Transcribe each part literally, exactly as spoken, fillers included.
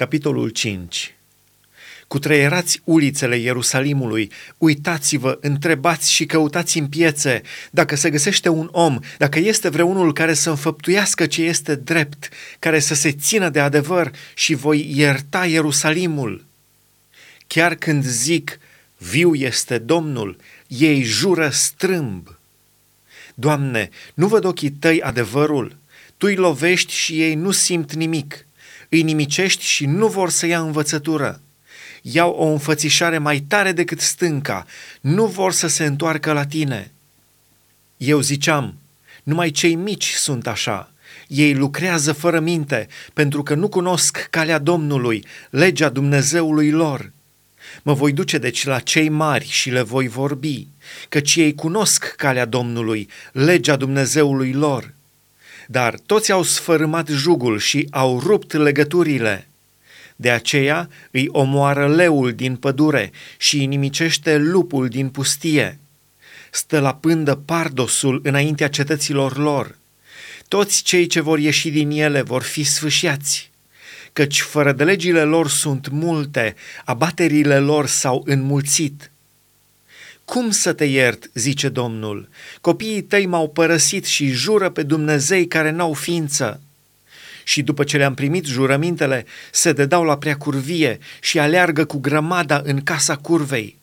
Capitolul cinci. Cutreierați ulițele Ierusalimului, uitați-vă, întrebați și căutați în piețe, dacă se găsește un om, dacă este vreunul care să înfăptuiască ce este drept, care să se țină de adevăr, și voi ierta Ierusalimul. Chiar când zic, viu este Domnul, ei jură strâmb. Doamne, nu văd ochii tăi adevărul? Tu-i lovești și ei nu simt nimic, îi nimicești și nu vor să ia învățătură. Iau o înfățișare mai tare decât stânca, nu vor să se întoarcă la tine. Eu ziceam, numai cei mici sunt așa, ei lucrează fără minte, pentru că nu cunosc calea Domnului, legea Dumnezeului lor. Mă voi duce deci la cei mari și le voi vorbi, căci ei cunosc calea Domnului, legea Dumnezeului lor. Dar toți au sfărâmat jugul și au rupt legăturile. De aceea îi omoară leul din pădure și inimicește lupul din pustie. Stă la pândă pardosul înaintea cetăților lor. Toți cei ce vor ieși din ele vor fi sfâșiați, căci fără de legile lor sunt multe, abaterile lor s-au înmulțit. Cum să te iert, zice Domnul, copiii tăi m-au părăsit și jură pe Dumnezei care n-au ființă. Și după ce le-am primit jurămintele, se dedau la preacurvie și aleargă cu grămada în casa curvei.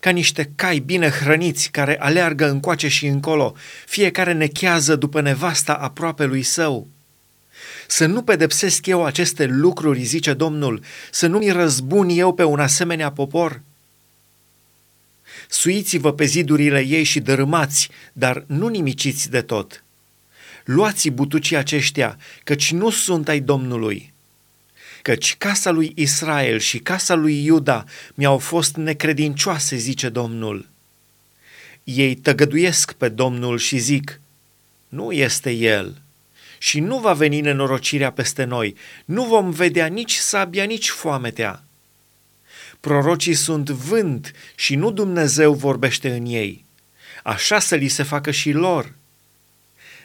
Ca niște cai bine hrăniți care aleargă încoace și încolo, fiecare nechează după nevasta aproapelui său. Să nu pedepsesc eu aceste lucruri, zice Domnul, să nu-mi răzbun eu pe un asemenea popor? Suiți-vă pe zidurile ei și dărâmați, dar nu nimiciți de tot. Luați butucii aceștia, căci nu sunt ai Domnului. Căci casa lui Israel și casa lui Iuda mi-au fost necredincioase, zice Domnul. Ei tăgăduiesc pe Domnul și zic, nu este El și nu va veni nenorocirea peste noi, nu vom vedea nici sabia, nici foametea. Prorocii sunt vânt și nu Dumnezeu vorbește în ei. Așa să li se facă și lor.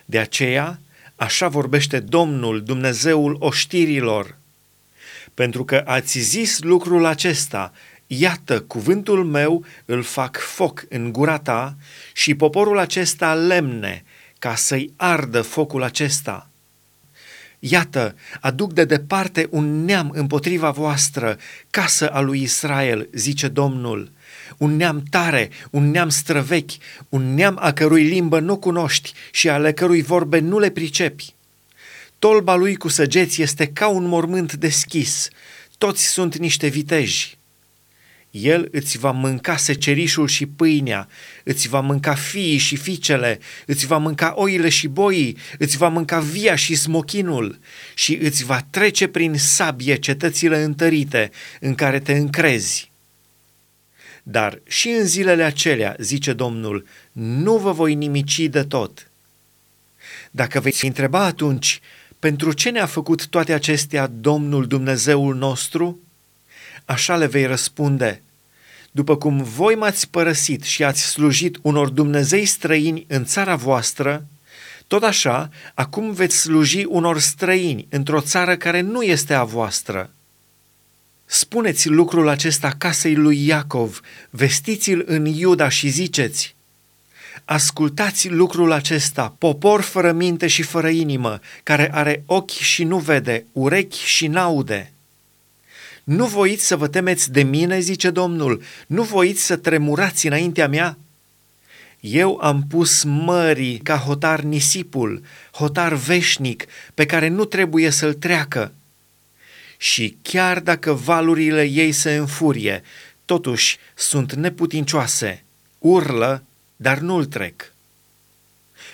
De aceea, așa vorbește Domnul, Dumnezeul oștirilor. Pentru că ați zis lucrul acesta, iată, cuvântul meu îl fac foc în gura ta și poporul acesta lemne, ca să-i ardă focul acesta. Iată, aduc de departe un neam împotriva voastră, casă a lui Israel, zice Domnul. Un neam tare, un neam străvechi, un neam a cărui limbă nu cunoști și ale cărui vorbe nu le pricepi. Tolba lui cu săgeți este ca un mormânt deschis, toți sunt niște viteji. El îți va mânca secerișul și pâinea, îți va mânca fiii și fiicele, îți va mânca oile și boii, îți va mânca via și smochinul și îți va trece prin sabie cetățile întărite în care te încrezi. Dar și în zilele acelea, zice Domnul, nu vă voi nimici de tot. Dacă veți întreba atunci, pentru ce ne-a făcut toate acestea Domnul Dumnezeul nostru? Așa le vei răspunde, după cum voi m-ați părăsit și ați slujit unor dumnezei străini în țara voastră, tot așa, acum veți sluji unor străini într-o țară care nu este a voastră. Spuneți lucrul acesta casei lui Iacov, vestiți-l în Iuda și ziceți, ascultați lucrul acesta, popor fără minte și fără inimă, care are ochi și nu vede, urechi și n-aude. Nu voiți să vă temeți de mine, zice Domnul, nu voiți să tremurați înaintea mea? Eu am pus mării ca hotar nisipul, hotar veșnic, pe care nu trebuie să-l treacă. Și chiar dacă valurile ei se înfurie, totuși sunt neputincioase, urlă, dar nu-l trec.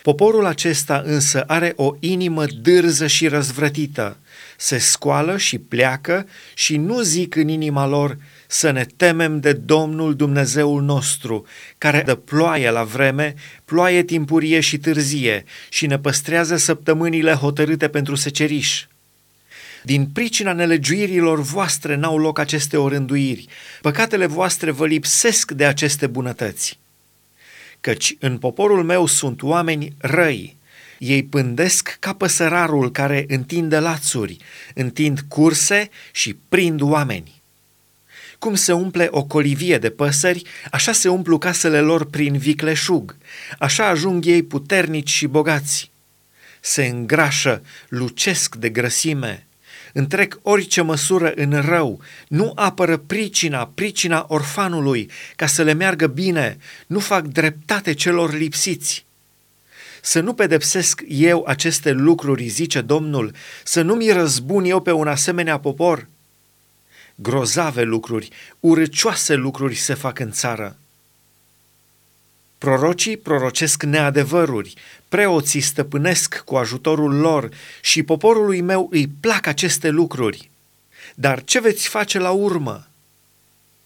Poporul acesta însă are o inimă dârză și răzvrătită, se scoală și pleacă și nu zic în inima lor să ne temem de Domnul Dumnezeul nostru, care dă ploaie la vreme, ploaie timpurie și târzie și ne păstrează săptămânile hotărâte pentru seceriș. Din pricina nelegiuirilor voastre n-au loc aceste orânduiri, păcatele voastre vă lipsesc de aceste bunătăți. Căci în poporul meu sunt oameni răi, Ei pândesc ca păsărarul care întinde lațuri, întind curse și prind oameni. Cum se umple o colivie de păsări, așa se umplu casele lor prin vicleșug, așa ajung ei puternici și bogați. Se îngrașă, lucesc de grăsime, întrec orice măsură în rău, nu apără pricina, pricina orfanului, ca să le meargă bine, nu fac dreptate celor lipsiți. Să nu pedepsesc eu aceste lucruri, zice Domnul, să nu mi răzbun eu pe un asemenea popor. Grozave lucruri, urâcioase lucruri se fac în țară. Prorocii prorocesc neadevăruri, preoții stăpânesc cu ajutorul lor și poporului meu îi plac aceste lucruri. Dar ce veți face la urmă?